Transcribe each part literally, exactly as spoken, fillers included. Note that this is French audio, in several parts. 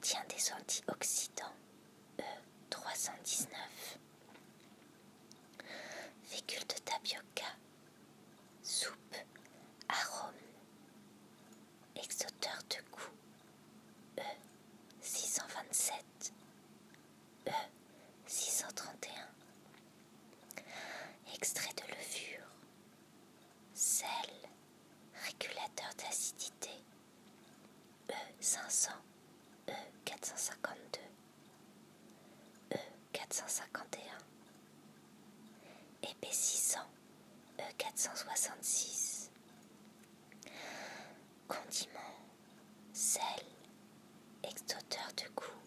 contient des antioxydants E trois cent dix-neuf. Fécule de tapioca, soupe, arôme, exoteur de goût, E six cent vingt-sept, E six cent trente et un, extrait de levure, sel, régulateur d'acidité, E cinq cents, E quatre cent cinquante-deux, E quatre cent cinquante et un, E P six cents, E quatre cent soixante-six. Condiments, sel, exoteur de goût,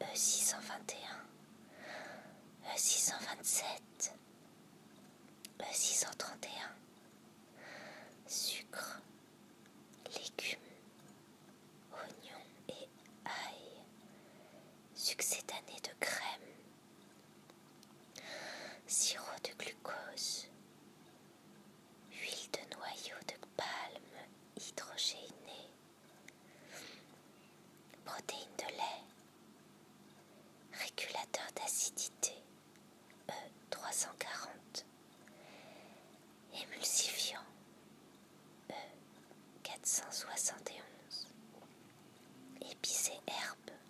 E six cent vingt et un, E six cent vingt-sept, E six cent trente et un. Sucre, légumes, oignons et ail, succédané de crème, sirop de glucose, huile de noyau de palme hydrogénée, protéines de lait, régulateur d'acidité, E trois cent quarante, émulsifiant, E quatre cent soixante et onze, épices et herbes,